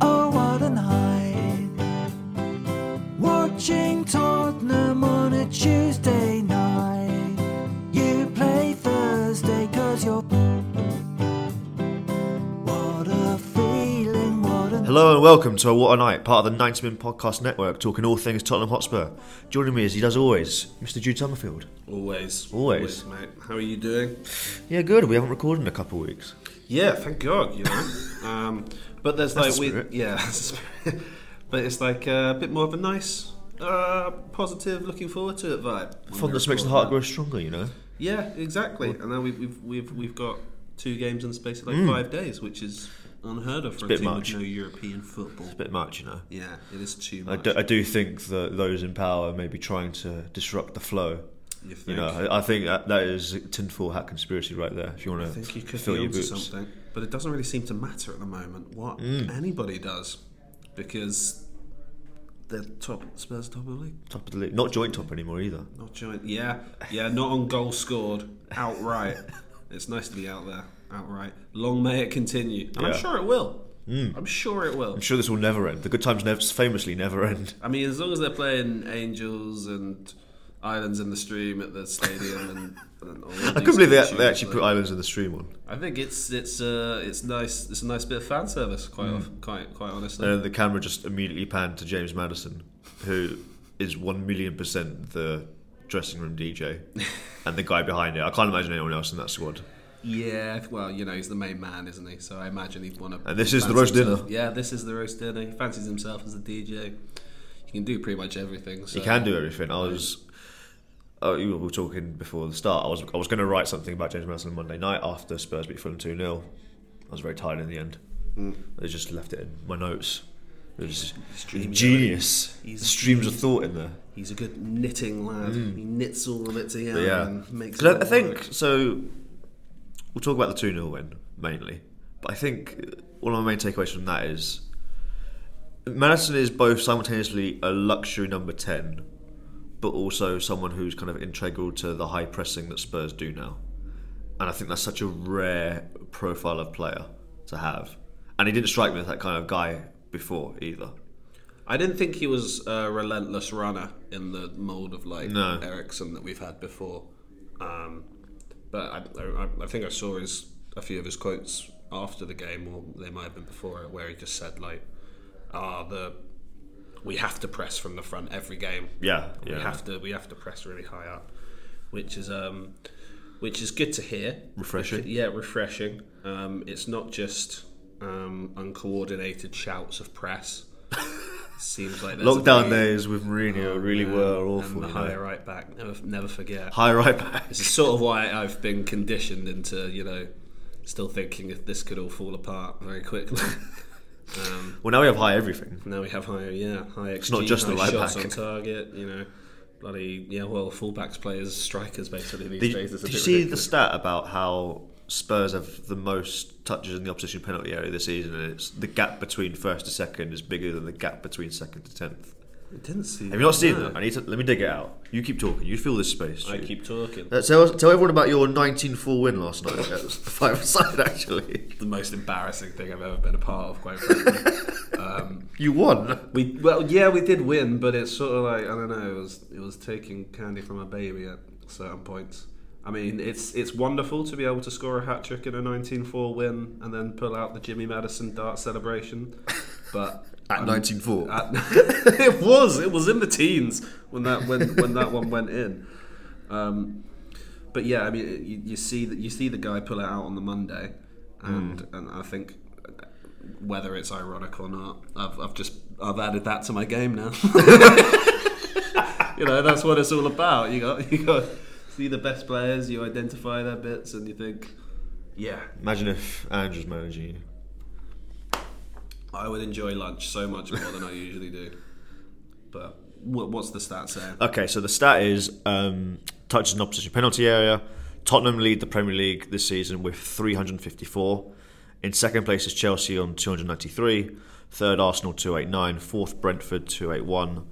Oh, what a night. Watching Tottenham on a Tuesday night. You play Thursday 'cause you're... What a feeling, what a... Hello and welcome to What a Night, part of the 90 Min Podcast Network, talking all things Tottenham Hotspur. Joining me as he does always, Mr. Jude Summerfield. Always, mate. How are you doing? Yeah, good. We haven't recorded in a couple of weeks. Yeah, thank God, you know. But there's but it's like a bit more of a nice, positive, looking forward to it vibe. Fondness makes the heart grow stronger, you know. Yeah, exactly. And now we've got two games in the space of like 5 days, which is unheard of for a team much. With no European football. It's a bit much, you know. Yeah, it is too much. I do think that those in power may be trying to disrupt the flow. You know, I think that is a tinfoil hat conspiracy right there. If you want to fill your boots, something, but it doesn't really seem to matter at the moment what anybody does, because they're top. Spurs top of the league. Top of the league, not joint top anymore either. Not joint. Yeah. Not on goal scored outright. It's nice to be out there outright. Long may it continue, and I'm sure it will. I'm sure it will. I'm sure this will never end. The good times famously never end. I mean, as long as they're playing Angels and Islands in the Stream at the stadium, and all I couldn't believe they actually put Islands in the Stream on. I think it's nice. It's a nice bit of fan service, quite honestly. And the camera just immediately panned to James Maddison, who is 1,000,000% the dressing room DJ, and the guy behind it. I can't imagine anyone else in that squad. Yeah, well, you know, he's the main man, isn't he? So I imagine he'd want to. And this is the roast dinner. Yeah, this is the roast dinner. He fancies himself as the DJ. He can do pretty much everything. So. He can do everything. We were talking before the start. I was going to write something about James Maddison on Monday night after Spurs beat Fulham 2-0. I was very tired in the end. I just left it in my notes. It was genius. There's streams of thought in there. He's a good knitting lad. He knits all of it together and makes it. I think so. We'll talk about the 2-0 win mainly, but I think one of my main takeaways from that is Maddison is both simultaneously a luxury number 10. But also someone who's kind of integral to the high pressing that Spurs do now. And I think that's such a rare profile of player to have. And he didn't strike me as that kind of guy before either. I didn't think he was a relentless runner in the mould of like Eriksson that we've had before. But I think I saw a few of his quotes after the game, or they might have been before it, where he just said like, we have to press from the front every game. Yeah. We have to press really high up, which is good to hear. Refreshing. Yeah, refreshing. It's not just uncoordinated shouts of press. Seems like lockdown days with Mourinho were awful. And the high right back, never forget. High right back. This is sort of why I've been conditioned into still thinking if this could all fall apart very quickly. Well, now we have high everything. Now we have high XG, it's not just the right shots back. On target, fullbacks play as strikers basically these days. Did you see ridiculous. The stat about how Spurs have the most touches in the opposition penalty area this season, and it's the gap between first to second is bigger than the gap between second to 10th? I didn't see that. Have you not seen that? I need to, let me dig it out. You keep talking. You fill this space. Dude. I keep talking. Tell everyone about your 19-4 win last night. That was the 5-a-side, actually. The most embarrassing thing I've ever been a part of, quite frankly. You won? We did win, but it's sort of like, I don't know, it was taking candy from a baby at certain points. I mean, it's wonderful to be able to score a hat-trick in a 19-4 win and then pull out the Jimmy Madison dart celebration, but... At 19-4. It was in the teens when that one went in. But yeah, I mean, you see the guy pull it out on the Monday, and I think whether it's ironic or not, I've added that to my game now. That's what it's all about. You got to see the best players, you identify their bits, and you think, Yeah. Imagine if Ange was managing you. I would enjoy lunch so much more than I usually do. But what's the stat saying? Okay, so the stat is touches in opposition penalty area. Tottenham lead the Premier League this season with 354. In second place is Chelsea on 293. Third, Arsenal 289. Fourth, Brentford 281.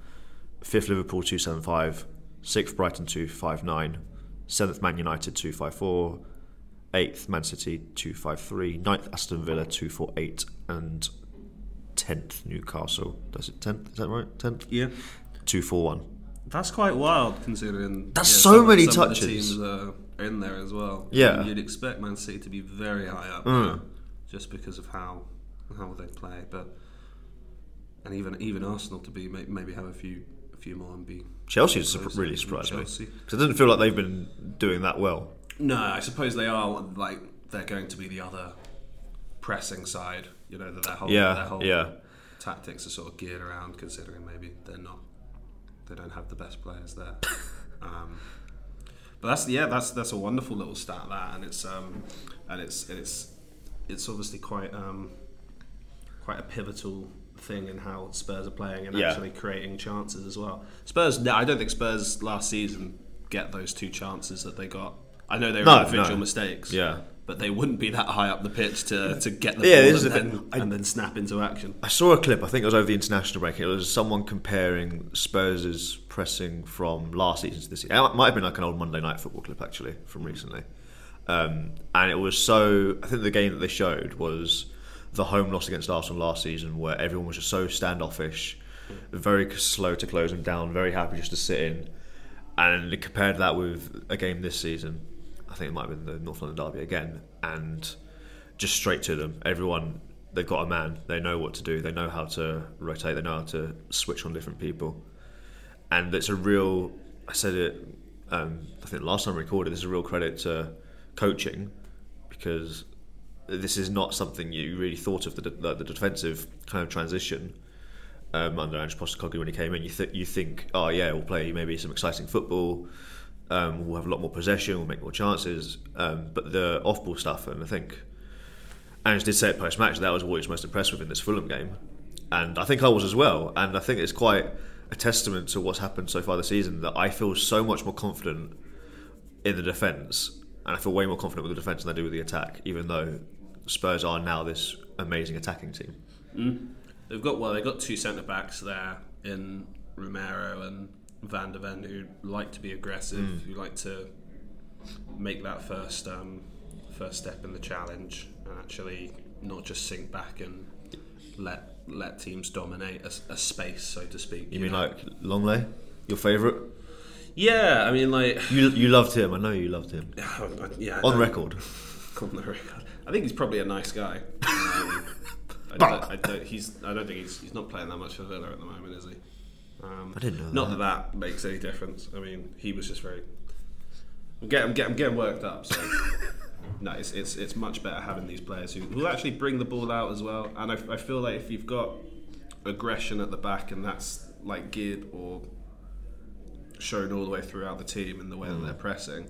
Fifth, Liverpool 275. Sixth, Brighton 259. Seventh, Man United 254. Eighth, Man City 253. Ninth, Aston Villa 248. And 10th, Newcastle. Does it 10th? Is that right? 10th? Yeah. 241. That's quite wild considering. That's so many touches. Of the teams are in there as well. Yeah. You'd expect Man City to be very high up there just because of how they play, and even Arsenal to be maybe have a few more and be. Chelsea's really surprised me because it doesn't feel like they've been doing that well. No, I suppose they are like they're going to be the other pressing side. You know that their whole tactics are sort of geared around considering maybe they don't have the best players there. But that's a wonderful little stat that, and it's obviously quite a pivotal thing in how Spurs are playing and actually creating chances as well. I don't think Spurs last season get those two chances that they got. I know they were individual mistakes, but they wouldn't be that high up the pitch to get the ball and then snap into action. I saw a clip, I think it was over the international break, it was someone comparing Spurs' pressing from last season to this season. It might have been like an old Monday Night Football clip actually from recently. And it was I think the game that they showed was the home loss against Arsenal last season, where everyone was just so standoffish, very slow to close them down, very happy just to sit in. And compared that with a game this season, I think it might have been the North London derby again, and just straight to them. Everyone, they've got a man, they know what to do, they know how to rotate, they know how to switch on different people. And it's a real, I said it, I think last time I recorded, this is a real credit to coaching, because this is not something you really thought of, the defensive kind of transition under Ange Postecoglou when he came in. You think, oh yeah, we'll play maybe some exciting football, we'll have a lot more possession, we'll make more chances, but the off-ball stuff, and I think Ange did say it post-match, that was what he was most impressed with in this Fulham game, and I think I was as well, and I think it's quite a testament to what's happened so far this season that I feel so much more confident in the defence. And I feel way more confident with the defence than I do with the attack, even though Spurs are now this amazing attacking team. Mm. They've got two centre-backs there in Romero and Van de Ven, who like to be aggressive, who like to make that first step in the challenge and actually not just sink back and let teams dominate a space, so to speak. You mean like Longley, your favourite? Yeah, I mean, like... You loved him. I know you loved him. Yeah, on record. On the record. I think he's probably a nice guy. I don't think he's not playing that much for Villa at the moment, is he? I didn't know that. Not that makes any difference. I mean, he was just very... I'm getting worked up, so... No, it's much better having these players who actually bring the ball out as well. And I feel like if you've got aggression at the back and that's, like, geared or... shown all the way throughout the team in the way that they're pressing,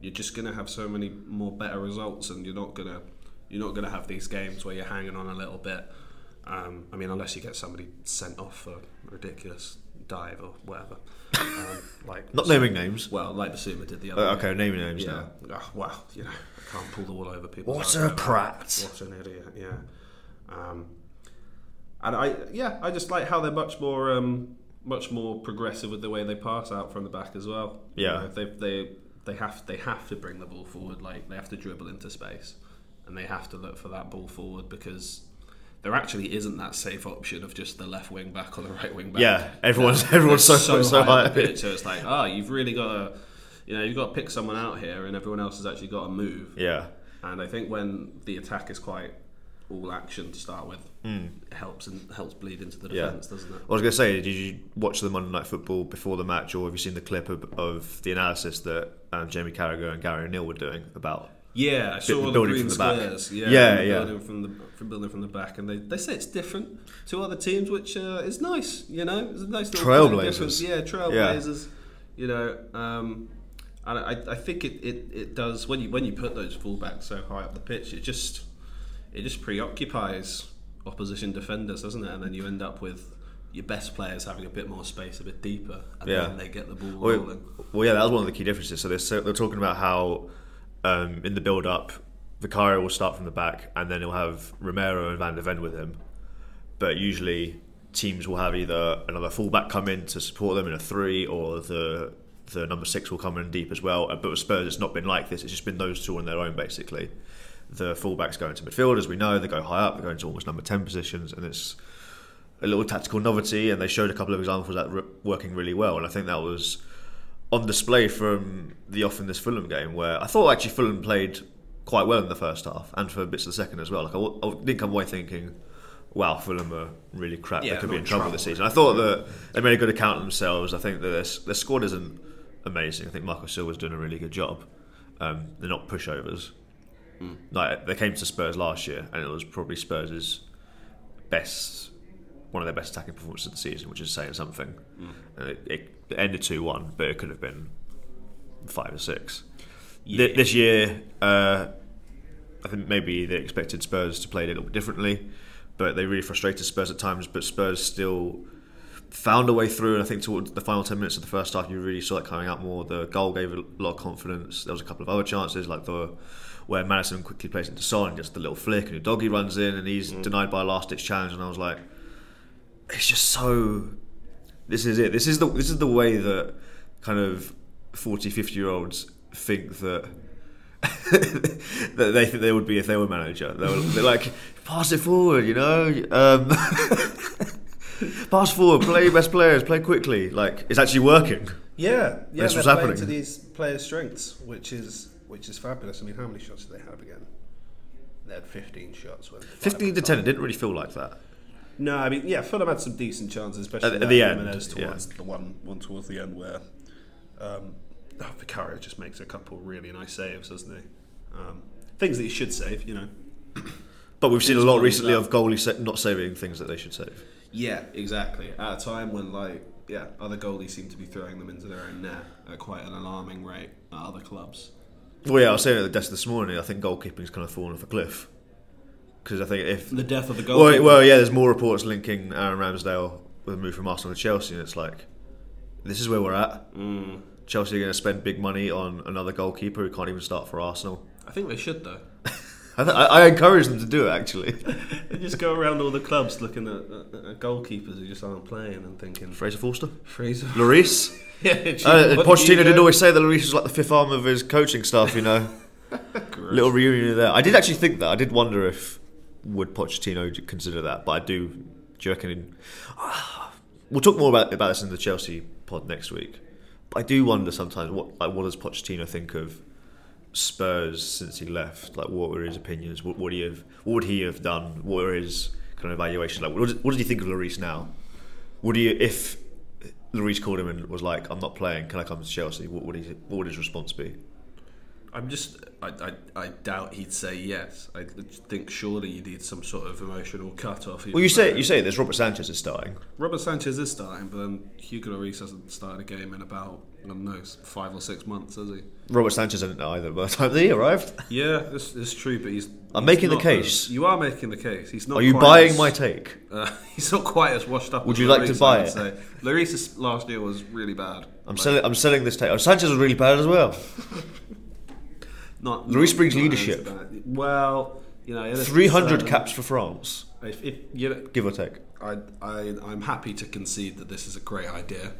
you're just going to have so many more better results, and you're not going to have these games where you're hanging on a little bit. I mean, unless you get somebody sent off for a ridiculous dive or whatever. Like not naming names. Well, like Bissouma did the other. Okay, naming names. Yeah. Now. Oh, well, you know, I can't pull the wool over people. What a prat! What an idiot! Yeah. And I just like how they're much more. Much more progressive with the way they pass out from the back as well. Yeah, you know, they have to bring the ball forward. Like they have to dribble into space, and they have to look for that ball forward because there actually isn't that safe option of just the left wing back or the right wing back. Yeah, everyone's so high up the pitch. So it's like, you've really got to, you've got to pick someone out here, and everyone else has actually got to move. Yeah, and I think when the attack is quite all action to start with, it helps bleed into the defence, doesn't it? I was going to say, did you watch the Monday Night Football before the match, or have you seen the clip of the analysis that Jamie Carragher and Gary O'Neill were doing about? Yeah, I saw the green squares. Building from the back, and they say it's different to other teams, which is nice. You know, it's a nice little trailblazers. Yeah, trailblazers. Yeah. You know, And I think it does when you put those fullbacks so high up the pitch, it just preoccupies opposition defenders, doesn't it? And then you end up with your best players having a bit more space, a bit deeper, and then they get the ball rolling. Well, yeah, that was one of the key differences. So they're talking about how in the build-up, Vicario will start from the back, and then he'll have Romero and Van de Ven with him. But usually teams will have either another fullback come in to support them in a three, or the number six will come in deep as well. But with Spurs, it's not been like this. It's just been those two on their own, basically. The fullbacks go into midfield, as we know. They go high up. They go into almost number 10 positions, and it's a little tactical novelty. And they showed a couple of examples of that working really well. And I think that was on display from the off in this Fulham game, where I thought actually Fulham played quite well in the first half and for bits of the second as well. Like I didn't come away thinking, wow, Fulham are really crap. Yeah, they could be in trouble this season. I thought that they made a good account of themselves. I think that their squad isn't amazing. I think Marco Silva's doing a really good job. They're not pushovers. Like they came to Spurs last year, and it was probably Spurs' one of their best attacking performances of the season, which is saying something. And it ended 2-1, but it could have been 5 or 6. Yeah. This year, I think maybe they expected Spurs to play a little bit differently, but they really frustrated Spurs at times. But Spurs still found a way through, and I think towards the final 10 minutes of the first half, you really saw it coming out more. The goal gave a lot of confidence. There was a couple of other chances, like where Maddison quickly plays into Son, just the little flick, and Udogie runs in, and he's denied by a last-ditch challenge. And I was like, it's just so. This is it. This is the way that kind of 40, 50-year-olds think that that they think they would be if they were manager. They're like, pass it forward, you know. Pass forward, play best players, play quickly. Like it's actually working. Yeah. That's what's happening. To these players' strengths, which is fabulous. I mean, how many shots did they have again? They had 15 shots. 15-10. It didn't really feel like that. No, I mean, yeah, Fulham had some decent chances, especially at the end. Towards the one towards the end where Vicario just makes a couple really nice saves, doesn't he? Things that he should save, you know. But we've seen a lot recently of goalies not saving things that they should save. Yeah, exactly. At a time when, other goalies seem to be throwing them into their own net at quite an alarming rate at other clubs. Well, yeah, I was saying at the desk this morning, I think goalkeeping's kind of fallen off a cliff. Because I think if the death of the goalkeeper. Well, yeah, there's more reports linking Aaron Ramsdale with a move from Arsenal to Chelsea, and it's like, this is where we're at. Chelsea are going to spend big money on another goalkeeper who can't even start for Arsenal. I think they should, though. I encourage them to do it, actually. They just go around all the clubs looking at goalkeepers who just aren't playing and thinking. Fraser Forster? Lloris? Yeah, Pochettino didn't always say that Lloris was like the fifth arm of his coaching staff, you know. Little reunion there. I did actually think that. I did wonder if would Pochettino consider that, but I do you reckon we'll talk more about this in the Chelsea pod next week, but I do wonder sometimes what does Pochettino think of Spurs since he left? Like, what were his opinions? What would he have done? What were his kind of evaluation? Like, what did he think of Lloris now? Would he, if Lloris called him and was like, I'm not playing, can I come to Chelsea? What would his response be? I doubt he'd say yes. I think surely you need some sort of emotional cut-off. Well, you say this, Robert Sanchez is starting, but then Hugo Lloris hasn't started a game in about, I don't know, 5 or 6 months, has he? Robert Sanchez didn't either by the time he arrived. Yeah, it's true, but he's... I'm making the case. You are making the case. He's not. Are you buying my take? He's not quite as washed up as Lloris. Would you like to buy it? Lloris' last year was really bad. I'm selling this take. Oh, Sanchez was really bad as well. Lloris brings leadership. Well, you know, 300 caps for France. If you know, give or take. I'm happy to concede that this is a great idea,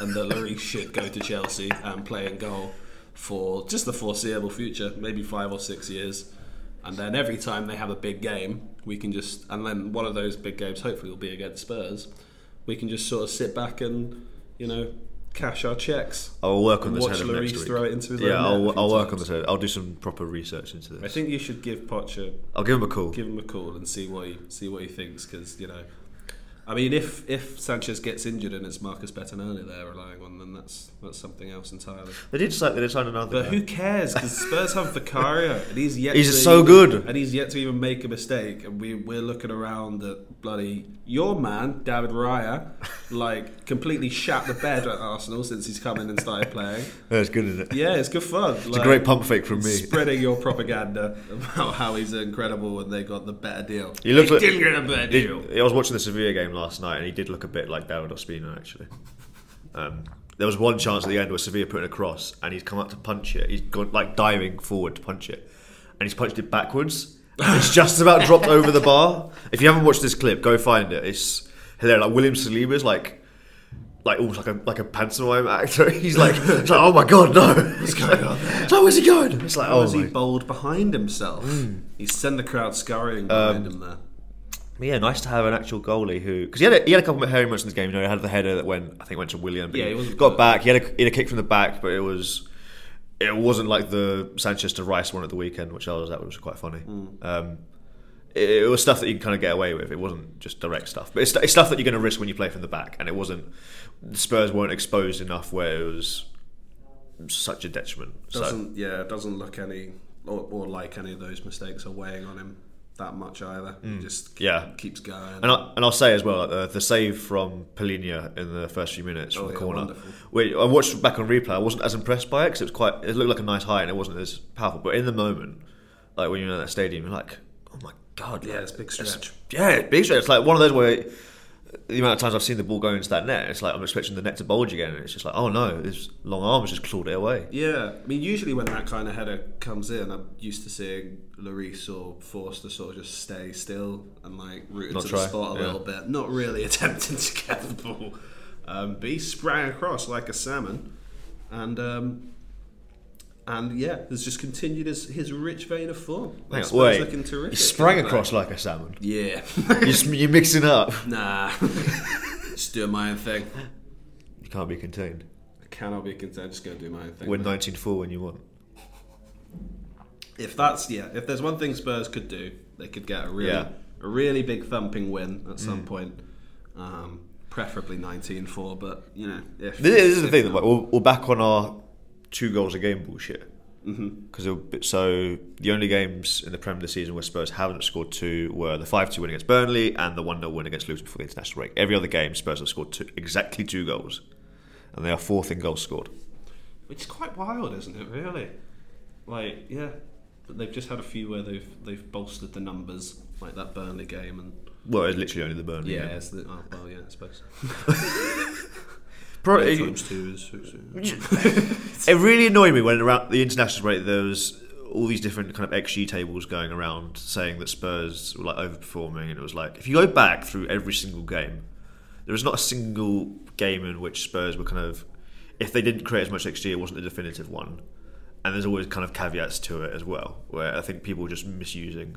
and that Lloris should go to Chelsea and play in goal for just the foreseeable future, maybe 5 or 6 years, and then every time they have a big game, and then one of those big games hopefully will be against Spurs. We can just sort of sit back and, you know, cash our checks. I'll work on this header next week. Watch Lloris throw it into his own net. I'll work on this header. I'll do some proper research into this. I think you should give Poch I'll give him a call. Give him a call and see what he thinks, because, you know, I mean, if Sanchez gets injured and it's Marcus Bettinelli they're relying on, then that's something else entirely. They did say they signed another guy. Who cares? Because Spurs have Vicario, and he's so good, and he's yet to even make a mistake. And we're looking around at bloody your man David Raya, like completely shat the bed at Arsenal since he's come in and started playing. That's good, isn't it? Yeah, it's good fun. It's like, a great pump fake from me, spreading your propaganda about how he's incredible and they got the better deal. He didn't get a better deal. I was watching the Sevilla game last night, and he did look a bit like David Ospina actually. There was one chance at the end where Sevilla put in a cross, and he's come up to punch it. He's gone like diving forward to punch it, and he's punched it backwards. It's just about dropped over the bar. If you haven't watched this clip, go find it. It's hilarious. Like William Saliba's like almost like a pantomime actor. He's like, it's like, oh my god, no! What's going on? So where's he going? It's like, was he bowled behind himself? Mm. He sent the crowd scurrying behind him there. Yeah, nice to have an actual goalie who... Because he had a couple of hairy moments in his game. You know, he had the header that went to William. But yeah, he got back. He had a kick from the back, but it wasn't like the Sanchez to Rice one at the weekend, which was quite funny. Mm. It was stuff that you can kind of get away with. It wasn't just direct stuff. But it's stuff that you're going to risk when you play from the back. And it wasn't... The Spurs weren't exposed enough where it was such a detriment. It doesn't look any... Or like any of those mistakes are weighing on him that much either. It just keeps going. And I'll say as well, like the save from Polina in the first few minutes from the corner. I watched back on replay. I wasn't as impressed by it because it looked like a nice high and it wasn't as powerful. But in the moment, like when you're in that stadium, you're like, oh my god, yeah, it's a big stretch. It's like one of those where the amount of times I've seen the ball go into that net, it's like I'm expecting the net to bulge again, and it's just like, oh no, this long arm has just clawed it away. Yeah, I mean, usually when that kind of header comes in, I'm used to seeing Lloris or Forster sort of just stay still and like root to the spot a little bit, not really attempting to get the ball. But he sprang across like a salmon, and yeah, has just continued his rich vein of form. Like, Spurs looking terrific. He sprang across like a salmon. Yeah. You're mixing up. Nah. Just doing my own thing. You can't be contained. I cannot be contained. I'm just going to do my own thing. Win 19-4 when you want. If there's one thing Spurs could do, they could get a really big thumping win at some point. Preferably 19-4, but you know, this is the thing. That we're back on our 2 goals a game bullshit. Because so the only games in the Prem this season where Spurs haven't scored 2 were the 5-2 win against Burnley and the 1-0 win against Luton before the international break. Every other game, Spurs have scored exactly 2 goals, and they are 4th in goals scored. Which is quite wild, isn't it? Really, like but they've just had a few where they've bolstered the numbers, like that Burnley game, and it's literally only the Burnley. Yeah, game. It's I suppose. It really annoyed me when around the international break there was all these different kind of XG tables going around saying that Spurs were like overperforming, and it was like, if you go back through every single game, there is not a single game in which Spurs were kind of, if they didn't create as much XG, it wasn't the definitive one. And there's always kind of caveats to it as well, where I think people are just misusing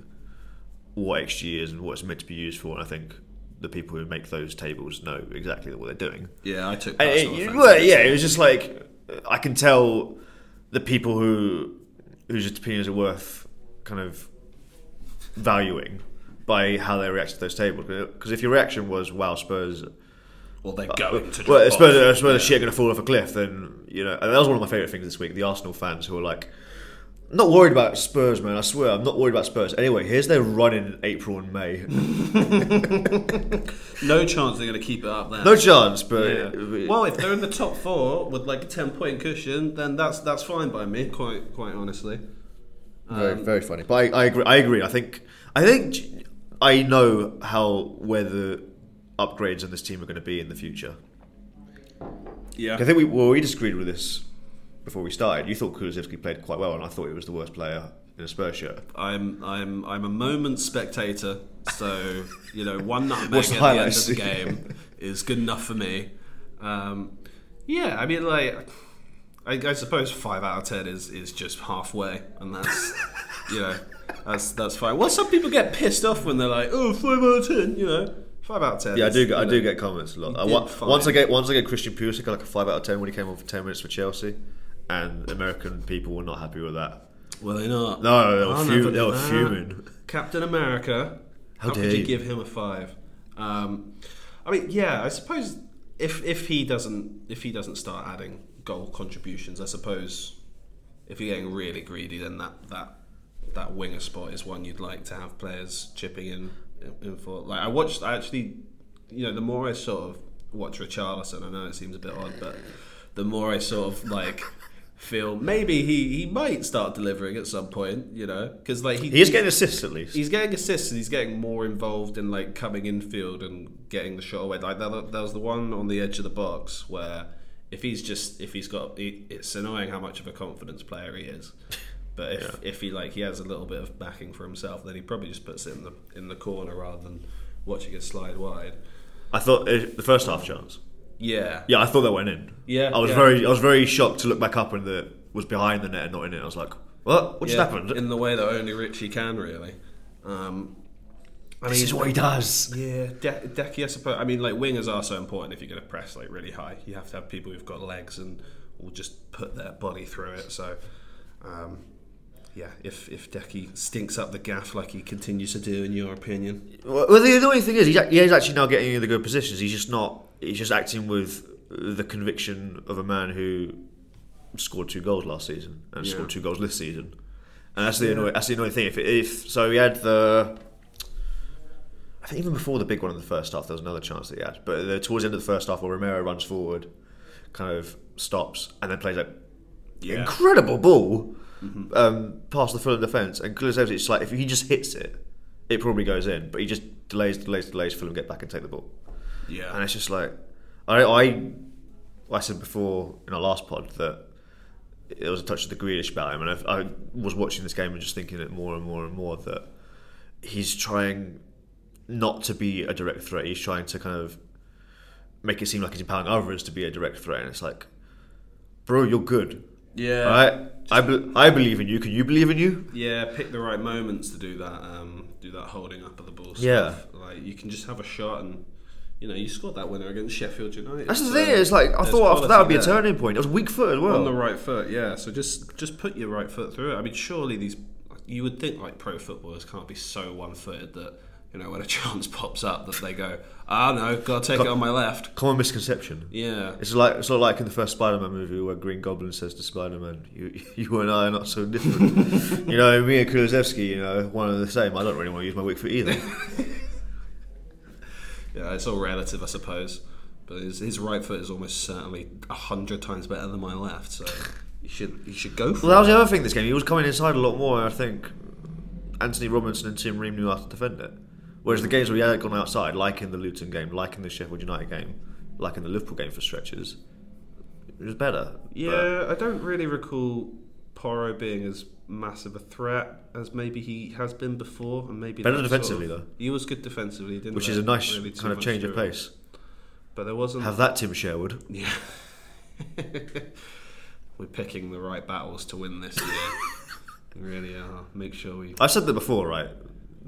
what XG is and what it's meant to be used for. And I think the people who make those tables know exactly what they're doing. Yeah, I took personal offense. It was just like, I can tell the people whose opinions are worth kind of valuing by how they react to those tables. Because if your reaction was, wow, Spurs... Well, they're going to... Well, Spurs the shit are going to fall off a cliff, then, you know... And that was one of my favourite things this week, the Arsenal fans who are like, not worried about Spurs, man. I swear, I'm not worried about Spurs. Anyway, here's their run in April and May. No chance they're going to keep it up there. No chance, but... Yeah. Well, if they're in the top 4 with like a 10-point cushion, then that's fine by me, quite honestly. Very, very funny. But I agree. I think I know where the upgrades in this team are going to be in the future. Yeah. I think we disagreed with this before we started. You thought Kulusevski played quite well, and I thought he was the worst player in a Spurs shirt. I'm a moment spectator, so you know, one nutmeg at the end of the game is good enough for me. I mean, like, I suppose 5 out of 10 is just halfway, and that's that's fine. Well, some people get pissed off when they're like, 5 out of 10, 5 out of 10. Yeah, I do get comments a lot. Once I get Christian Pulisic like a 5 out of 10 when he came on for 10 minutes for Chelsea. And American people were not happy with that. Were they not? No, they were fuming. Captain America, how dare you give him a 5? I mean, yeah, I suppose if he doesn't start adding goal contributions, I suppose if you're getting really greedy, then that winger spot is one you'd like to have players chipping in for. Like the more I sort of watch Richarlison, I know it seems a bit odd, but the more I sort of like feel maybe he might start delivering at some point, you know, because like he's getting assists at least. He's getting assists and he's getting more involved in like coming infield and getting the shot away. Like there was the one on the edge of the box where it's annoying how much of a confidence player he is. But if he has a little bit of backing for himself, then he probably just puts it in the corner rather than watching it slide wide. I thought the first half chance. Yeah. Yeah, I thought that went in. Yeah. I was very shocked to look back up and it was behind the net and not in it. I was like, what? What just happened? In the way that only Richie can really. This is what he does. Yeah, Decky. I suppose. I mean, like wingers are so important if you're going to press like really high. You have to have people who've got legs and will just put their body through it. So. Yeah, if Decky stinks up the gaff like he continues to do, in your opinion. Well, the annoying thing is he's actually now getting into the good positions. He's just not. He's just acting with the conviction of a man who scored 2 goals last season and scored 2 goals this season, and that's the annoying. That's the annoying thing. So he had the. I think even before the big one in the first half, there was another chance that he had, but towards the end of the first half, where Romero runs forward, kind of stops and then plays like incredible ball. Mm-hmm. Past the Fulham defence, and it's like if he just hits it, it probably goes in, but he just delays. Fulham get back and take the ball. Yeah, and it's just like I said before in our last pod that there was a touch of the Grealish about him, and I was watching this game and just thinking it more and more and more that he's trying not to be a direct threat. He's trying to kind of make it seem like he's empowering others to be a direct threat, and it's like, bro, you're good. Yeah. Right? I believe in you. Can you believe in you? Yeah, pick the right moments to do that holding up of the ball stuff. Yeah. Like you can just have a shot and you scored that winner against Sheffield United. That's the thing. It's like I thought after that would be a turning point. It was weak foot as well. On the right foot, yeah. So just put your right foot through it. I mean, surely you would think like pro footballers can't be so one-footed that when a chance pops up that they go, gotta take it on my left. Common misconception. Yeah. It's like in the first Spider-Man movie where Green Goblin says to Spider-Man, you and I are not so different. Me and Kulusevski, one and the same. I don't really want to use my weak foot either. Yeah, it's all relative, I suppose. But his right foot is almost certainly 100 times better than my left, so you should go for it. Well, that was the other thing this game. He was coming inside a lot more, and I think Anthony Robinson and Tim Ream knew how to defend it. Whereas the games where he had gone outside, like in the Luton game, like in the Sheffield United game, like in the Liverpool game for stretches, it was better. Yeah, but I don't really recall Porro being as massive a threat as maybe he has been before, and maybe better defensively though. He was good defensively, didn't he? Which is a nice really kind of change of pace. But there wasn't. Have that, Tim Sherwood. Yeah. We're picking the right battles to win this year. We really are. Make sure we. I've said that before, right?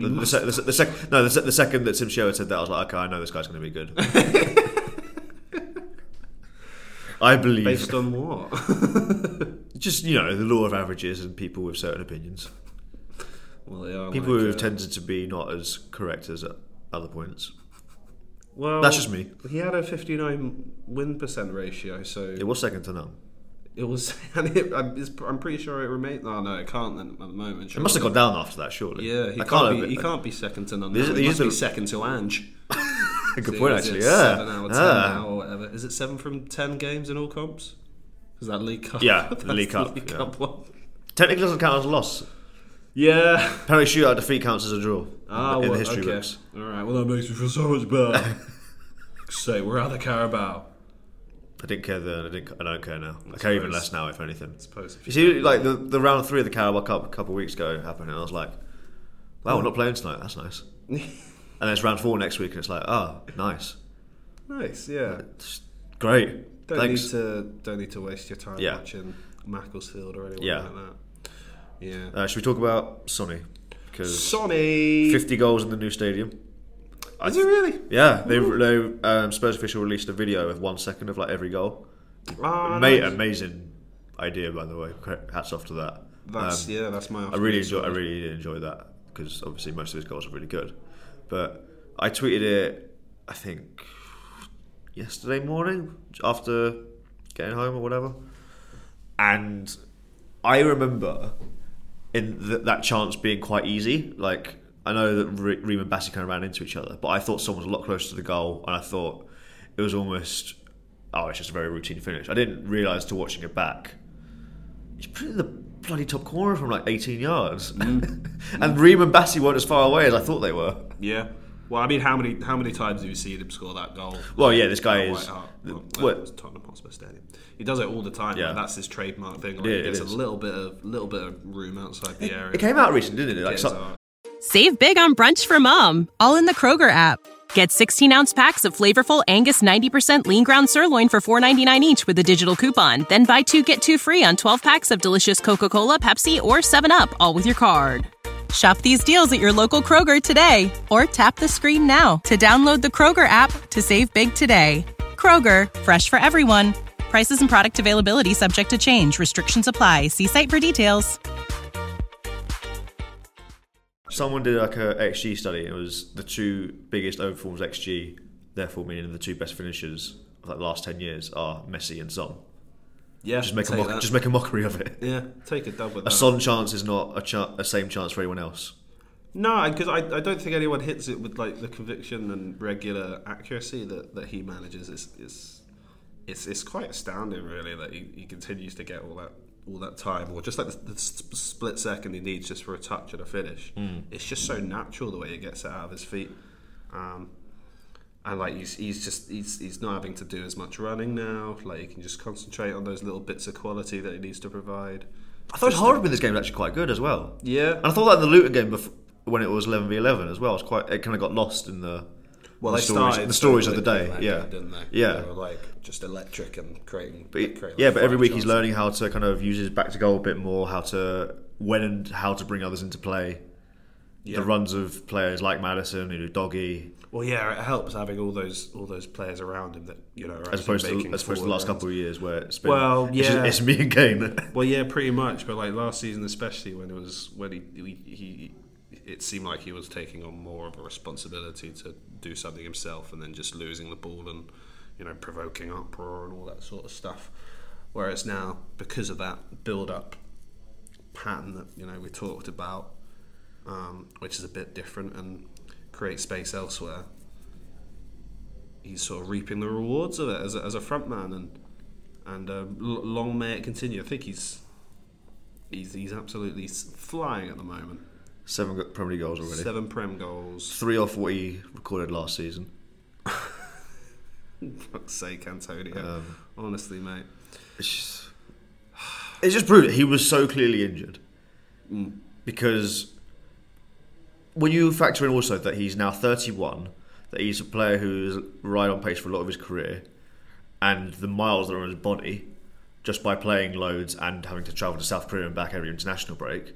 The second that Tim Sherwood said that, I was like, okay, I know this guy's going to be good. I believe. Based on what? Just the law of averages and people with certain opinions. Well, they are people who have tended to be not as correct as at other points. Well, that's just me. He had a 59 win percent ratio, so it was second to none. It was, and I'm pretty sure it remained. Oh no, it can't then at the moment. Surely. It must have gone down after that, surely. Yeah, he can't be second to none. He must be second to Ange. Good point, actually. Yeah. 7 out of 10 now, or whatever. Is it 7 from 10 games in all comps? Is that League Cup? Yeah, the League Cup. The League Cup one. Technically doesn't count as a loss. Yeah. Apparently, shootout defeat counts as a draw in the history books. All right. Well, that makes me feel so much better. Say we're out of Carabao. I didn't care then. I don't care now. I care even less now, if anything. I suppose. You see, like the round 3 of the Carabao Cup a couple of weeks ago happened, and I was like, "Wow, we're not playing tonight. That's nice." And then it's round 4 next week, and it's like, "Oh, nice." Nice, yeah. It's great. Don't need to waste your time watching Macclesfield or anyone like that. Yeah. Should we talk about Sonny? Because Sonny, 50 goals in the new stadium. Is it really? Yeah, they Spurs official released a video with 1 second of like every goal. Amazing idea, by the way. Hats off to that. That's my. I really enjoyed that because obviously most of his goals are really good. But I tweeted it, I think yesterday morning after getting home or whatever. And I remember in that chance being quite easy. Like, I know that Ream and Bassi kind of ran into each other, but I thought someone was a lot closer to the goal, and I thought it was almost, it's just a very routine finish. I didn't realise till watching it back, he's put it in the bloody top corner from like 18 yards. And Ream and Bassi weren't as far away as I thought they were. Yeah. Well, I mean, how many times do you see him score that goal? Well, yeah, this guy is... It's Tottenham Hotspur Stadium. He does it all the time. Yeah. That's his trademark thing. Like, yeah, he gets a little bit of room outside the area. It came out recently, didn't it? Save big on brunch for Mom, all in the Kroger app. Get 16-ounce packs of flavorful Angus 90% lean ground sirloin for $4.99 each with a digital coupon. Then buy 2, get 2 free on 12 packs of delicious Coca-Cola, Pepsi, or 7-Up, all with your card. Shop these deals at your local Kroger today, or tap the screen now to download the Kroger app to save big today. Kroger, fresh for everyone. Prices and product availability subject to change. Restrictions apply. See site for details. Someone did like a XG study. It was the two biggest overforms XG, therefore meaning the two best finishers of like the last 10 years are Messi and Son. Yeah, just make a mockery of it. Yeah, take a dub with that. A Son chance is not a same chance for anyone else. No, because I don't think anyone hits it with like the conviction and regular accuracy that he manages. It's quite astounding, really, that he continues to get all that time, or just like the split second he needs just for a touch and a finish. It's just so natural the way he gets it out of his feet. And like he's not having to do as much running now. Like he can just concentrate on those little bits of quality that he needs to provide. I thought Højbjerg in this game was actually quite good as well. Yeah, and I thought like the Luton game before, when it was 11v11 as well, it kind of got lost in the. Well, the stories of the day, yeah, game, didn't they? Yeah, they were like just electric and creating. But every week he's learning how to kind of use his back to goal a bit more, how to bring others into play. Yeah. The runs of players like Maddison, Doggy. Well, yeah, it helps having all those players around him that are as opposed to the last couple of years where it's been it's me and Kane. Well, yeah, pretty much. But like last season, especially when he it seemed like he was taking on more of a responsibility to do something himself, and then just losing the ball and provoking uproar and all that sort of stuff. Whereas now, because of that build-up pattern that we talked about, which is a bit different and create space elsewhere, he's sort of reaping the rewards of it as a front man, and long may it continue. I think he's absolutely flying at the moment. 7 Premier League goals already. 7 Prem goals. 3 off what he recorded last season. Fuck's sake, Antonio. Honestly, mate. It's just brutal. He was so clearly injured. Because when you factor in also that he's now 31, that he's a player who's right on pace for a lot of his career, and the miles that are on his body just by playing loads and having to travel to South Korea and back every international break,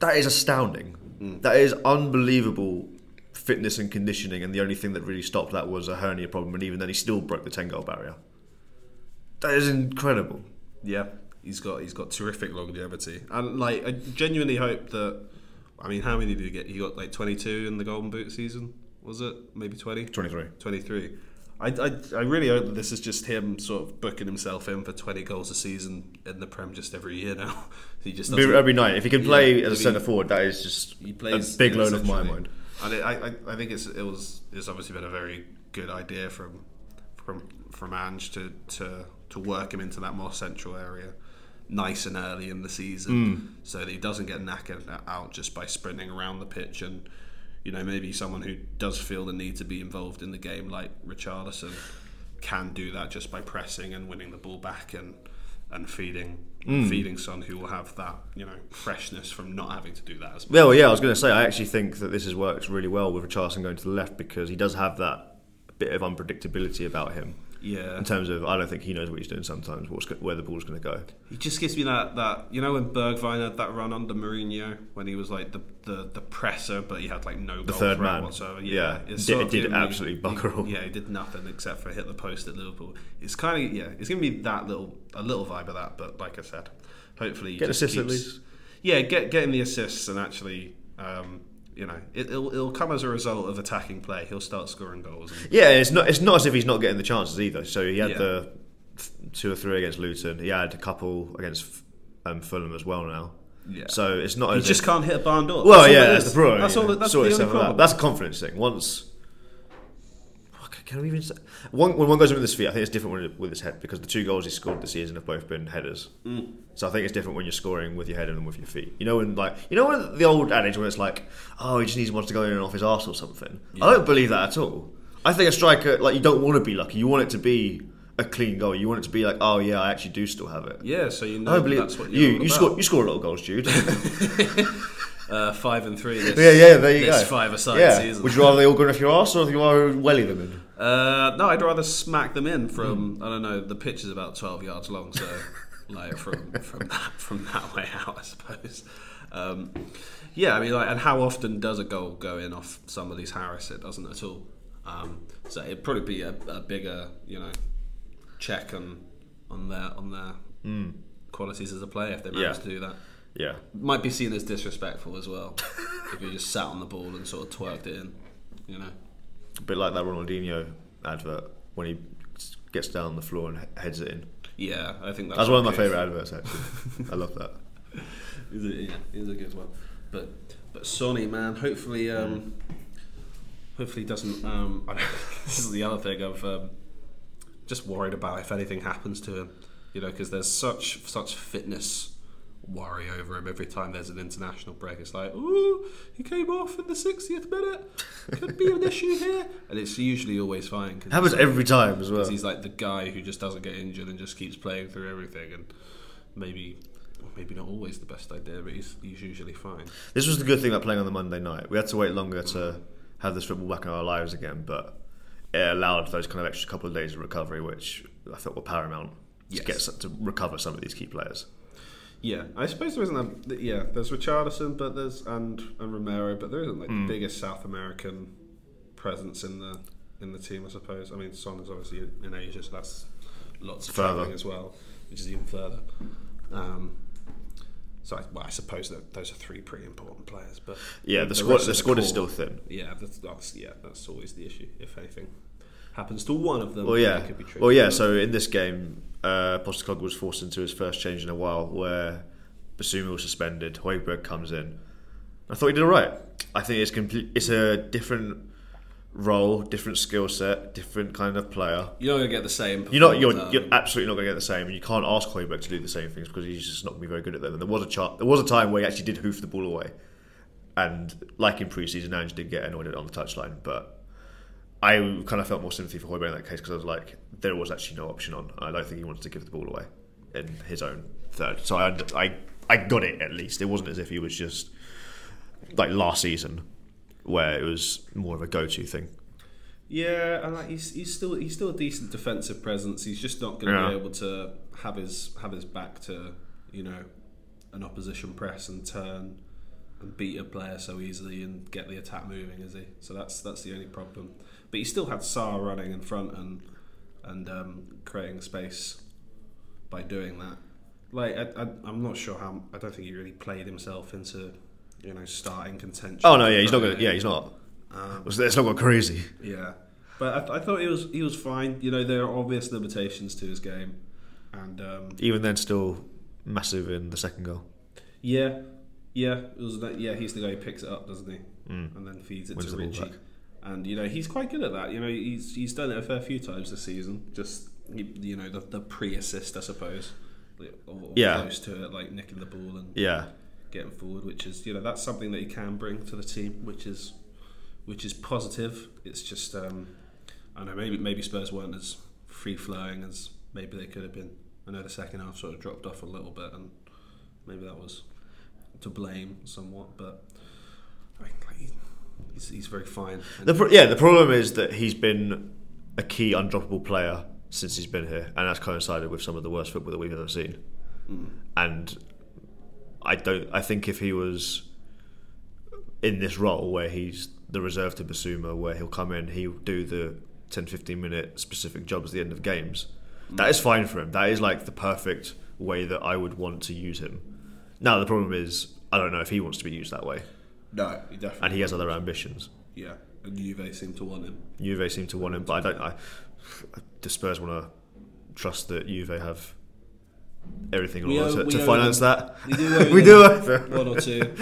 that is astounding. That is unbelievable fitness and conditioning, and the only thing that really stopped that was a hernia problem, and even then he still broke the 10-goal barrier. That is incredible. Yeah, he's got terrific longevity, and like I genuinely hope that. I mean, how many did he get? He got like 22 in the Golden Boot season, was it? Maybe 20? 23. I really hope that this is just him sort of booking himself in for 20 goals a season in the Prem just every year now. He just every night. If he can play as a centre forward, that is just a big load of my mind. And I think it's obviously been a very good idea from Ange to work him into that more central area, nice and early in the season, so that he doesn't get knackered out just by sprinting around the pitch. And maybe someone who does feel the need to be involved in the game, like Richarlison, can do that just by pressing and winning the ball back and feeding Son, who will have that freshness from not having to do that as much. Yeah, well, yeah, I was going to say, I actually think that this has worked really well with Richarlison going to the left, because he does have that bit of unpredictability about him. Yeah. In terms of, I don't think he knows what he's doing sometimes, where the ball's going to go. He just gives me that when Bergwijn had that run under Mourinho, when he was like the presser, but he had like no goal threat whatsoever. Yeah. It did absolutely bugger all. Yeah, he did nothing except for hit the post at Liverpool. It's kind of, it's going to be that little vibe of that, but like I said, hopefully... Get assists at least. Yeah, getting the assists and actually you know, it'll come as a result of attacking play. He'll start scoring goals. Yeah, it's not as if he's not getting the chances either. So he had the 2 or 3 against Luton. He had a couple against Fulham as well now. Yeah. So it's not. He just can't hit a barn door. Well, that's the problem. That's the only problem. That's a confidence thing. Once. Can we even say when one goes in with his feet? I think it's different with his head, because the 2 goals he scored this season have both been headers. Mm. So I think it's different when you're scoring with your head and with your feet. You know, the old adage when it's like, oh, he just needs one to go in and off his arse or something. Yeah. I don't believe that at all. I think a striker, like, you don't want to be lucky. You want it to be a clean goal. You want it to be like, oh yeah, I actually do still have it. Yeah, so you know that's what you're all about. You score a lot of goals, Jude. 5 and 3 this, there you go. This 5-a-side season. Would you rather they all go off your arse, or do you rather welly them in? No, I'd rather smack them in from, I don't know, the pitch is about 12 yards long, so like from that way out, I suppose. Yeah, I mean, like, and how often does a goal go in off somebody's Harris? It doesn't at all. So it'd probably be a bigger, you know, check on their qualities as a player if they manage to do that. Yeah, might be seen as disrespectful as well if you just sat on the ball and sort of twerked it in, you know. A bit like that Ronaldinho advert when he gets down on the floor and heads it in. Yeah, I think that's one of my favourite adverts, actually. I love that. He's a good one. But Sonny, man, hopefully doesn't. This is the other thing I've just worried about, if anything happens to him, you know, because there's such fitness worry over him every time there's an international break. It's like, ooh, he came off in the 60th minute, could be an issue here, and it's usually always fine. Happens every time as well. Because he's like the guy who just doesn't get injured and just keeps playing through everything, and maybe not always the best idea, but he's usually fine. This was the good thing about playing on the Monday night. We had to wait longer to have this football back in our lives again, but it allowed those kind of extra couple of days of recovery, which I thought were paramount to recover some of these key players. Yeah, I suppose there isn't there's Richarlison, but and Romero, but there isn't like the biggest South American presence in the team, I suppose. I mean, Son is obviously in Asia, so that's lots of travelling as well, which is even further. I suppose that those are 3 pretty important players, but yeah, the squad is still thin. Yeah, that's always the issue. If anything happens to one of them, it could be tricky. Well, yeah. So in this game, Postecoglou was forced into his first change in a while, where Bissouma was suspended. Højbjerg comes in. I thought he did all right. I think it's a different role, different skill set, different kind of player. You're not going to get the same. You're absolutely not going to get the same, and you can't ask Højbjerg to do the same things because he's just not going to be very good at them. And there was a time where he actually did hoof the ball away, and like in pre-season, Ange did get annoyed on the touchline, but I kind of felt more sympathy for Højbjerg in that case, because I was like, there was actually no option on. I don't think he wanted to give the ball away in his own third. So I got it, at least. It wasn't as if he was just like last season, where it was more of a go-to thing. Yeah, and like he's still a decent defensive presence. He's just not going to be able to have his back to, you know, an opposition press and turn and beat a player so easily and get the attack moving, is he? So that's the only problem. But he still had Sarr running in front and creating space by doing that. Like I'm not sure how. I don't think he really played himself into, you know, starting contention. Oh no, yeah, he's not going. Yeah, he's not. It's not going crazy. Yeah, but I thought he was fine. You know, there are obvious limitations to his game, and even then, still massive in the second goal. Yeah, it was. Yeah, he's the guy who picks it up, doesn't he? Mm. And then feeds it to Richie. And, you know, he's quite good at that. You know, he's done it a fair few times this season. Just, you know, the pre-assist, I suppose. Or close to it, like nicking the ball and getting forward, which is, you know, that's something that he can bring to the team, which is positive. It's just, I don't know, maybe Spurs weren't as free-flowing as maybe they could have been. I know the second half sort of dropped off a little bit, and maybe that was to blame somewhat, but I mean, like, He's very fine. The problem is that he's been a key undroppable player since he's been here, and that's coincided with some of the worst football that we've ever seen. Mm. And I think if he was in this role where he's the reserve to Bissouma, where he'll come in, he'll do the 10-15 minute specific jobs at the end of games. Mm. That is fine for him. That is like the perfect way that I would want to use him. Now the problem is I don't know if he wants to be used that way. No, he definitely. And he has other ambitions. Yeah, and Juve seem to want him. But I don't. Do Spurs want to trust that Juve have everything to finance that? We do owe them one or two.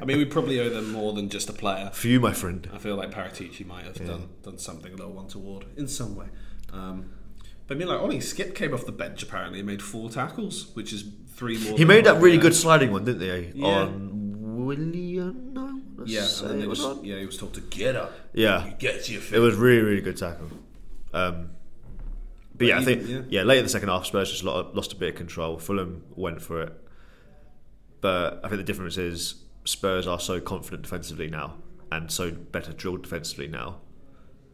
I mean, we probably owe them more than just a player. For you, my friend. I feel like Paratici might have done something a little untoward in some way. But I mean, like, Ollie Skip came off the bench apparently and made 4 tackles, which is 3 more. He made that really good sliding one, didn't he? Yeah. On William? He was told to get up. Yeah, you get to your feet. It was really, really good tackle. But late in the second half, Spurs just lost a bit of control. Fulham went for it, but I think the difference is Spurs are so confident defensively now and so better drilled defensively now,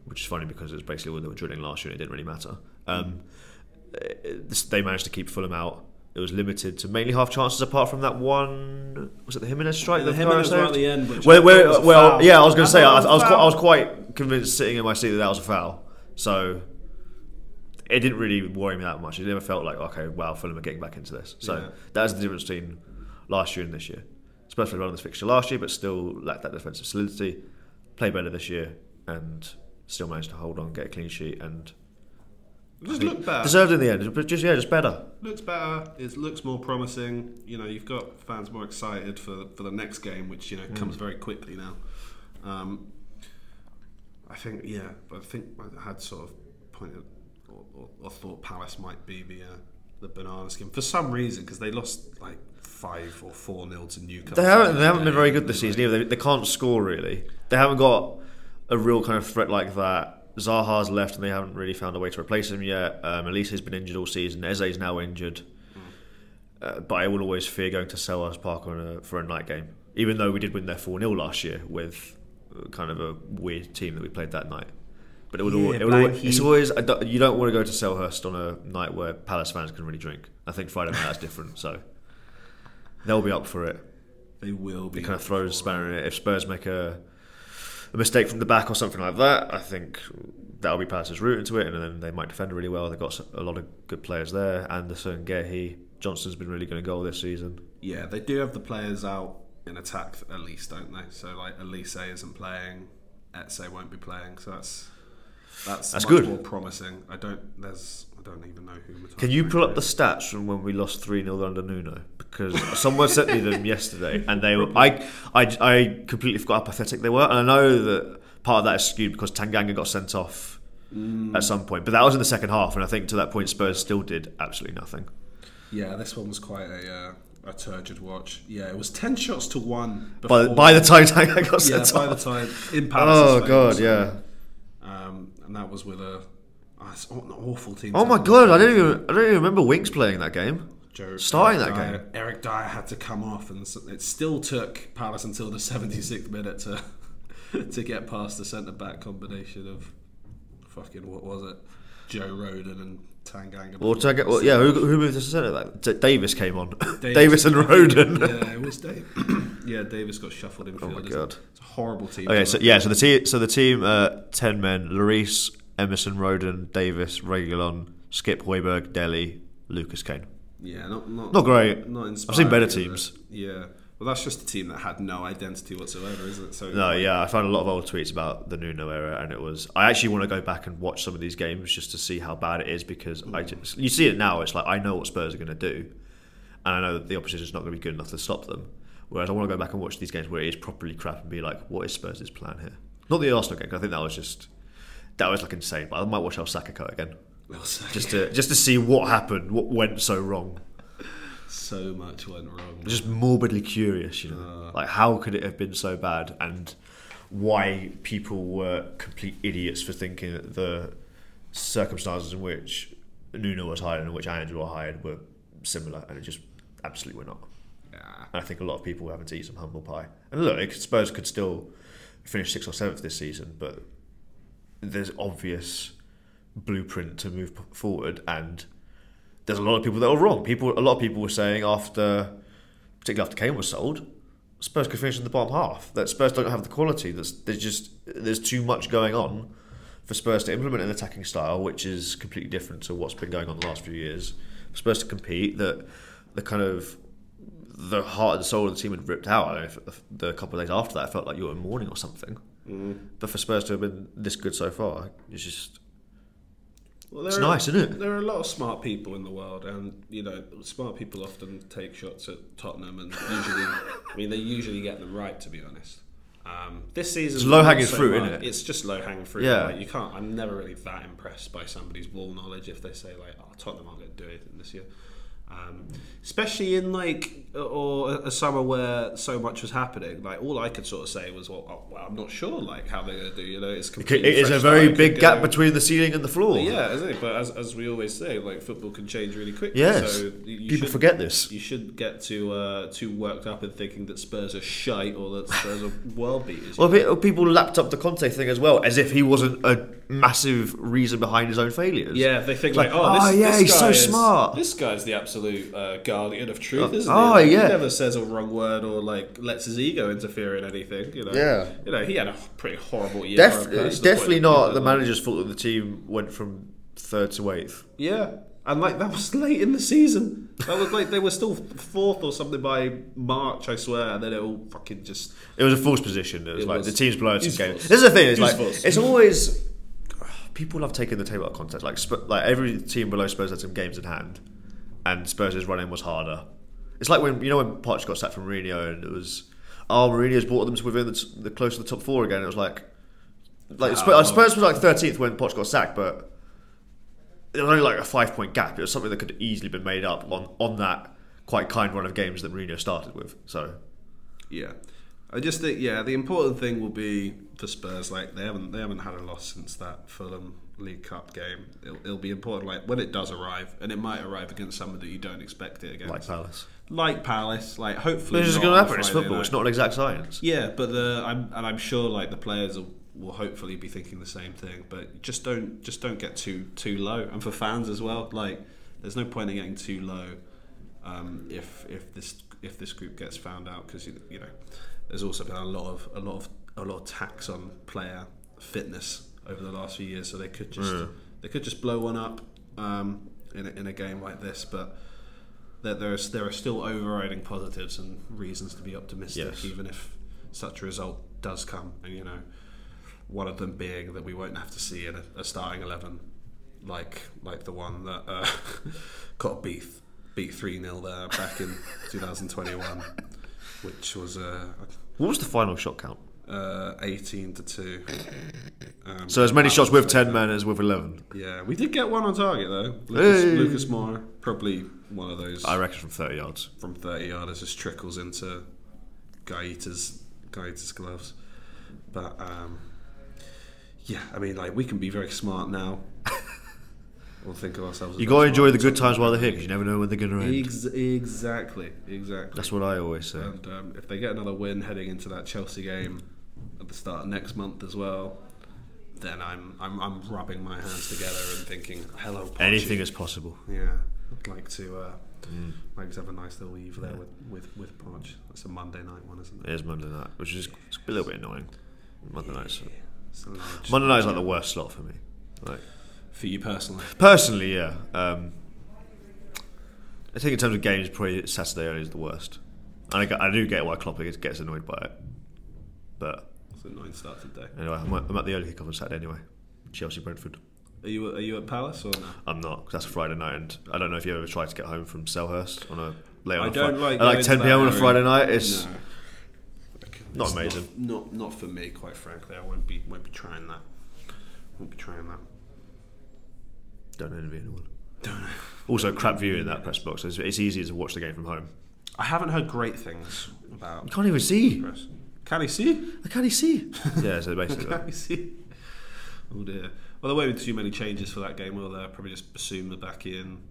which is funny because it's basically what they were drilling last year and it didn't really matter. They managed to keep Fulham out. It was limited to mainly half chances apart from that one. Was it the Jimenez strike? The Jimenez right at the end. I was going to say I was quite convinced sitting in my seat that was a foul. So it didn't really worry me that much. It never felt like, okay, wow, Fulham are getting back into this. So that's the difference between last year and this year. Spurs played well in this fixture last year, but still lacked that defensive solidity. Played better this year and still managed to hold on, get a clean sheet, and just look better. Deserved in the end, but just better. Looks better. It looks more promising. You know, you've got fans more excited for the next game, which comes very quickly now. I think I had sort of pointed or thought Palace might be the banana skin for some reason because they lost like 5 or 4-0 to Newcastle. They haven't been very good this season either. They can't score really. They haven't got a real kind of threat like that. Zaha's left and they haven't really found a way to replace him yet. Elise's been injured all season. Eze's now injured. But I will always fear going to Selhurst Park for a night game, even though we did win their 4-0 last year with kind of a weird team that we played that night. But you don't want to go to Selhurst on a night where Palace fans can really drink. I think Friday night that's different, so they'll be up for it. They will be. It kind of throws a spanner in it. If Spurs make a mistake from the back or something like that, I think that'll be Palace's route into it, and then they might defend really well. They've got a lot of good players there. Anderson, Gehi, Johnson's been really good in goal this season. Yeah, they do have the players out in attack at least, don't they? So like Elise isn't playing, Etse won't be playing, so that's much good. More promising. I don't even know who we're talking about. Can you pull up the stats from when we lost 3-0 under Nuno? Because someone sent me them yesterday, and they were I completely forgot how pathetic they were. And I know that part of that is skewed because Tanganga got sent off at some point, but that was in the second half, and I think to that point Spurs still did absolutely nothing. Yeah, this one was quite a turgid watch. Yeah, it was 10-1. By the time Tanganga got sent off. Yeah, by the time in Palace's face. God, yeah. And that was with an awful team. Oh my God, I don't even remember Winks playing that game. Starting that game. Eric Dier had to come off, and it still took Palace until the 76th minute to get past the centre-back combination of what was it? Joe Roden and Tanganga. Who moved to the centre-back? Davis came on. Davis and Roden. Yeah, it was Davis. Yeah, Davis got shuffled in. Oh my God. It's a horrible team. Okay, so the team 10 men: Lloris, Emerson, Roden, Davis, Reguilon, Skip, Højbjerg, Dele, Lucas Kane. Yeah, not great. Not inspiring. I've seen better teams. Yeah. Well, that's just a team that had no identity whatsoever, isn't it? So I found a lot of old tweets about the Nuno era, and it was... I actually want to go back and watch some of these games just to see how bad it is, because you see it now, it's like, I know what Spurs are going to do, and I know that the opposition's not going to be good enough to stop them. Whereas I want to go back and watch these games where it is properly crap and be like, what is Spurs' plan here? Not the Arsenal game, because I think that was like insane, but I might watch El Sacico again. Just to see what happened, what went so wrong. So much went wrong. Just morbidly curious, like how could it have been so bad, and why people were complete idiots for thinking that the circumstances in which Nuno was hired and in which Ange were hired were similar, and it just absolutely were not. Yeah. And I think a lot of people were having to eat some humble pie. And look, Spurs could still finish 6th or 7th this season, but there's obvious blueprint to move forward, and there's a lot of people that are wrong. A lot of people were saying particularly after Kane was sold, Spurs could finish in the bottom half. That Spurs don't have the quality. There's too much going on for Spurs to implement an attacking style, which is completely different to what's been going on the last few years. For Spurs to compete, that the kind of the heart and soul of the team had ripped out. I don't know if the couple of days after that, it felt like you were in mourning or something. Mm. But for Spurs to have been this good so far, it's just... Well, it's nice, isn't it? There are a lot of smart people in the world, and you know, smart people often take shots at Tottenham, and usually, I mean, they usually get them right. To be honest, this season it's low hanging fruit, isn't it? It's just low hanging fruit. Yeah, like, you can't. I'm never really that impressed by somebody's ball knowledge if they say like, "Oh, Tottenham aren't going to do it this year," especially in like a summer where so much was happening. Like all I could sort of say was, "Well, I'm not sure like how they're going to do." You know, it's completely. It is a very big gap between the ceiling and the floor. Yeah, isn't it? But as we always say, like football can change really quickly. Yes, so people forget this. You shouldn't get too worked up in thinking that Spurs are shite or that Spurs are world beaters. Well, people lapped up the Conte thing as well, as if he wasn't a massive reason behind his own failures. Yeah, they think like, this he's guy so smart. This guy's the absolute guardian of truth, isn't he? He never says a wrong word or like lets his ego interfere in anything. You know, you know, he had a pretty horrible year. It's definitely not the manager's fault that the team went from 3rd to 8th. Yeah, and like that was late in the season. That was like they were still 4th or something by March, I swear. And then it all fucking just—it was a forced position. It was like the team's blowing some games. This is the thing. It's like it's always people love taking the table out of context. Like every team below Spurs had some games in hand. And Spurs' running was harder. It's like when Poch got sacked from Mourinho, and it was, Mourinho's brought them to within the close to the top 4 again. It was like Spurs was like 13th when Poch got sacked, but it was only like a 5-point gap. It was something that could have easily been made up on that quite kind run of games that Mourinho started with. So, yeah, I just think the important thing will be for Spurs, like they haven't had a loss since that Fulham League Cup game. It'll be important, like when it does arrive, and it might arrive against someone that you don't expect it against, like Palace. Like hopefully, this is going to happen. It's football. Night. It's not an exact science. Yeah, but I'm sure like the players will hopefully be thinking the same thing. But just don't get too low. And for fans as well, like there's no point in getting too low if this group gets found out, because you know there's also been a lot of tax on player fitness over the last few years, so they could just blow one up in a game like this. But there are still overriding positives and reasons to be optimistic, even if such a result does come. And you know, one of them being that we won't have to see in a starting 11 like the one that got beat 3-0 there back in 2021, which was what was the final shot count? 18-2. So as many shots with 10 men as with 11. Yeah, we did get one on target though. Lucas Moura, probably one of those. I reckon from 30 yards. From 30 yards, just trickles into Gaeta's gloves. But yeah, I mean, like we can be very smart now. We'll think of ourselves. You got to enjoy the good times while they're here, because you never know when they're going to end. Exactly. That's what I always say. And if they get another win heading into that Chelsea game at the start of next month as well, then I'm rubbing my hands together and thinking, hello, Pochi. Anything is possible. Yeah, I'd like to have a nice little eve there with Poch. That's a Monday night one, isn't it? It is Monday night, which is it's a little bit annoying. Monday night is like the worst slot for me. Like. For you personally, yeah. I think in terms of games, probably Saturday only is the worst. And I do get why Klopp gets annoyed by it, but it's an annoying start to the day. Anyway, I'm at the early kick-off on Saturday anyway. Chelsea Brentford. Are you at Palace or no? I'm not, because that's a Friday night, and I don't know if you ever tried to get home from Selhurst on a late. I don't like. At like 10 PM on a Friday night. It's not amazing. Not for me, quite frankly. I won't be trying that. Don't envy anyone. Don't know. Also, crap viewing that press box. It's easier to watch the game from home. I haven't heard great things about. You can't even see. Can he see? I can't see. Yeah, so basically. Can he see? Oh dear. Well, there won't be too many changes for that game, will there? Probably just Bissouma back in.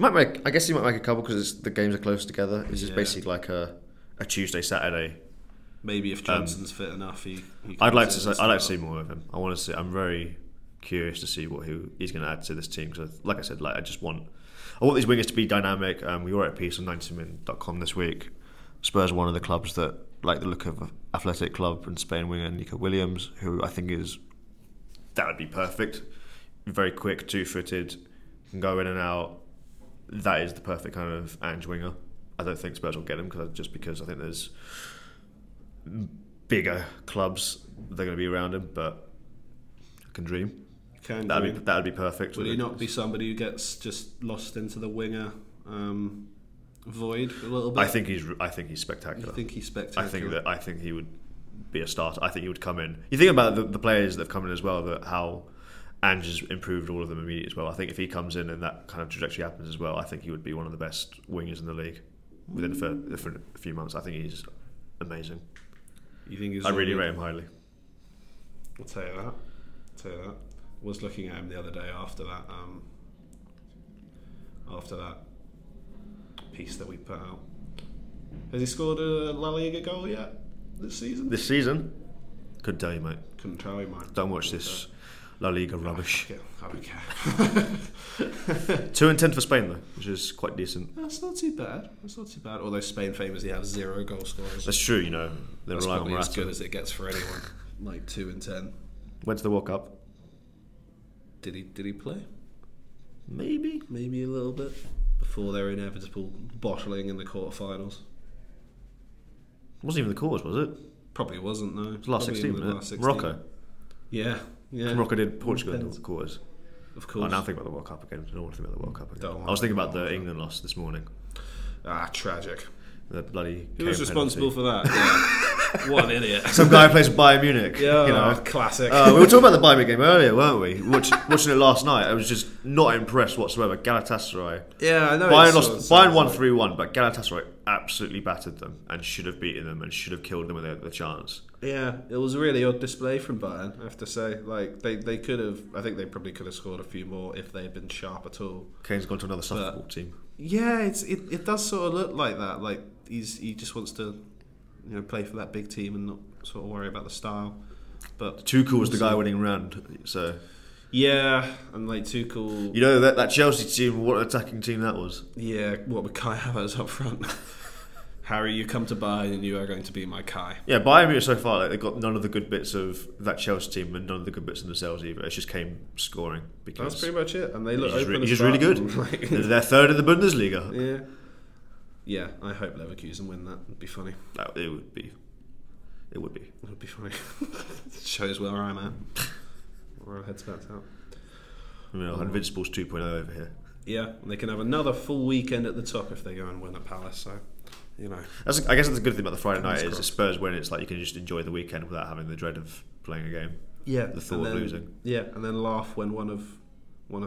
I guess you might make a couple because the games are close together. It's just basically like a Tuesday, Saturday. Maybe if Johnson's fit enough, he I'd like to. I'd like to see more of him. I want to see. I'm very curious to see what he's going to add to this team, because like I said, like I want these wingers to be dynamic. We were at peace on 90min.com this week. Spurs are one of the clubs that like the look of athletic club and Spain winger Nico Williams, who I think that would be perfect. Very quick, two-footed, can go in and out. That is the perfect kind of Ange winger. I don't think Spurs will get him because I think there's bigger clubs that are going to be around him, but I can dream. That'd be perfect. Will you not be somebody who gets just lost into the winger void a little bit? I think he's spectacular. You think he's spectacular? I think he would be a starter. I think he would come in. You think about the players that have come in as well, that how Ange has improved all of them immediately as well. I think if he comes in and that kind of trajectory happens as well, I think he would be one of the best wingers in the league within a few months. I think he's amazing. You think he's? I really rate him highly. I'll tell you that. I was looking at him the other day after that piece that we put out. Has he scored a La Liga goal yet this season? This season? Couldn't tell you, mate. Don't watch this La Liga rubbish. I don't care. 2-10 for Spain though, which is quite decent. That's not too bad. Although Spain famously have 0 goal scorers. That's true, you know. They're relying on Morata. That's as good as it gets for anyone. Like 2-10. Went to the World Cup. Did he play? Maybe a little bit before their inevitable bottling in the quarterfinals. It wasn't even the cause, was it? Probably wasn't, no. It was the last 16, wasn't it? Last 16. Morocco. Yeah. Morocco did Portugal in the quarters. Of course. I now think about the World Cup again. I don't want to think about the World Cup again. I was thinking about the England loss this morning. Ah, tragic. The bloody. Who was responsible for that? Yeah. What an idiot! Some guy who plays Bayern Munich. Yeah, you know. Classic. We were talking about the Bayern Munich game earlier, weren't we? Watching it last night, I was just not impressed whatsoever. Galatasaray. Yeah, I know. Bayern won 3-1, but Galatasaray absolutely battered them and should have beaten them and should have killed them when they had the chance. Yeah, it was a really odd display from Bayern, I have to say. Like they could have. I think they probably could have scored a few more if they had been sharp at all. Kane's gone to another softball team. Yeah, it does sort of look like that. Like he just wants to, you know, play for that big team and not sort of worry about the style. But Tuchel was the guy winning round, so yeah, and like Tuchel, you know, that Chelsea team, what an attacking team that was. Yeah, what with Kai Havertz up front. Harry, you come to Bayern and you are going to be my Kai. Yeah, Bayern so far, like, they've got none of the good bits of that Chelsea team and none of the good bits in themselves either. It just came scoring. Because that's pretty much it. And they look open. He's just really good. Like, they're third in the Bundesliga. Yeah, I hope Leverkusen win that. It'd be funny. No, it would be. It would be funny. Shows where I'm at. Where our head's backed out. I mean, Invincibles 2.0 over here. Yeah, and they can have another full weekend at the top if they go and win at Palace, so... You know, I guess that's a good thing about the Friday night is crossed. Spurs win. It's like you can just enjoy the weekend without having the dread of playing a game. Yeah, the thought of losing. Yeah, and then laugh when one of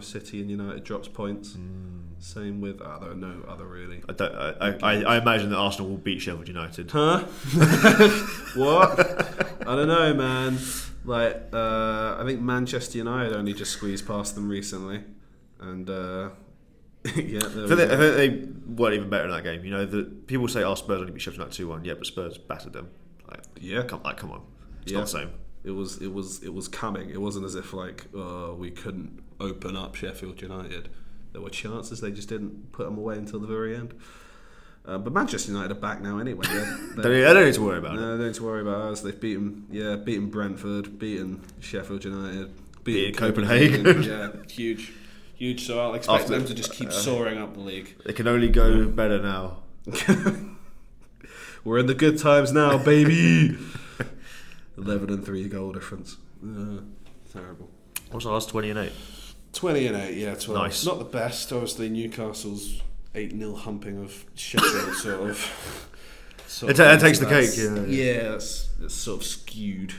City and United drops points. Mm. Same with there are no other really. I imagine that Arsenal will beat Sheffield United. Huh? What? I don't know, man. Like I think Manchester United only just squeezed past them recently, and. Yeah, I think they weren't even better in that game. You know, people say, Spurs only beat Sheffield United 2-1. Yeah, but Spurs battered them. Like, yeah, come on, it's not the same. It was coming. It wasn't as if we couldn't open up Sheffield United. There were chances, they just didn't put them away until the very end. But Manchester United are back now anyway. They don't need to worry about it. No, they don't need to worry about us. They've beaten Brentford, beaten Sheffield United, beaten Copenhagen. Yeah, huge, so I'll expect them to just keep soaring up the league. It can only go better now. We're in the good times now, baby. 11-3 goal difference. Terrible. What's the last 20-8? 20-8, yeah. 12. Nice. Not the best. Obviously, Newcastle's 8-0 humping of Sheffield It takes the cake, yeah. Yeah, it's sort of skewed.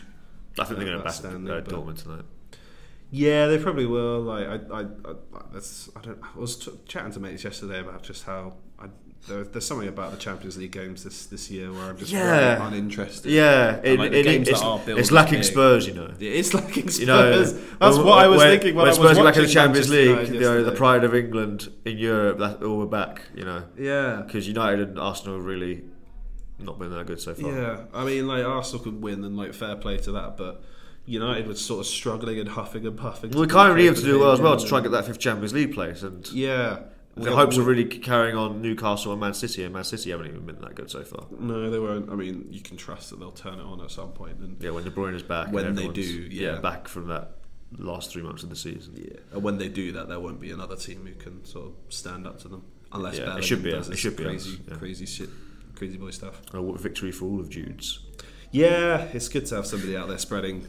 I think they're going to back Dortmund tonight. Yeah, they probably will. I was chatting to mates yesterday about just how there's something about the Champions League games this year where I'm just really uninterested. Yeah, it's lacking Spurs, you know. It's lacking Spurs. You know, that's what I was thinking when I was Spurs lacking the Champions League, you know, the pride of England in Europe. We're back, you know. Yeah, because United and Arsenal really not been that good so far. Yeah, I mean, like Arsenal could win and like fair play to that, but. United was sort of struggling and huffing and puffing. Well, we kind of need to do well as well to try and get that 5th Champions League place. And yeah, the hopes are really carrying on Newcastle and Man City, haven't even been that good so far. No, they weren't. I mean, you can trust that they'll turn it on at some point. And yeah, when De Bruyne is back. When they do, back from that last 3 months of the season. Yeah, and when they do that, there won't be another team who can sort of stand up to them. Unless Bellingham does this crazy shit, crazy boy stuff. I want victory for all of Jude's. Yeah, it's good to have somebody out there spreading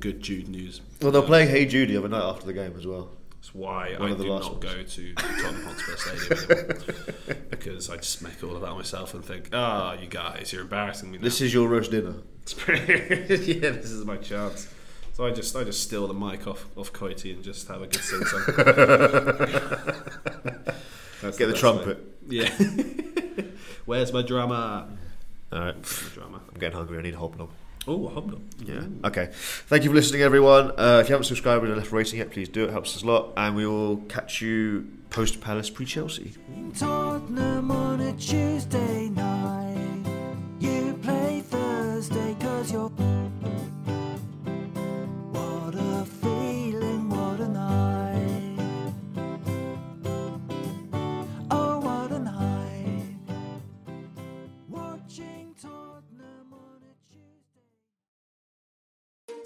good Jude news. Well, they're playing Hey Jude the other night after the game as well. That's why I do not go to Tottenham Hotspur Stadium anymore, because I just make all of that myself and think, you guys, you're embarrassing me now. This is your rush dinner. Yeah, this is my chance. So I just steal the mic off Coity and just have a good sing song. Get the trumpet. Way. Yeah. Where's my drama? All right. I'm getting hungry. I need a hobnob. Oh, a hobnob. Yeah. Okay. Thank you for listening, everyone. If you haven't subscribed and left a rating yet, please do. It helps us a lot. And we will catch you post Palace, pre Chelsea. Tottenham on a Tuesday night. You play Thursday because you're. What a feeling, what a night. Oh, what a night. Watching Tottenham on a Tuesday.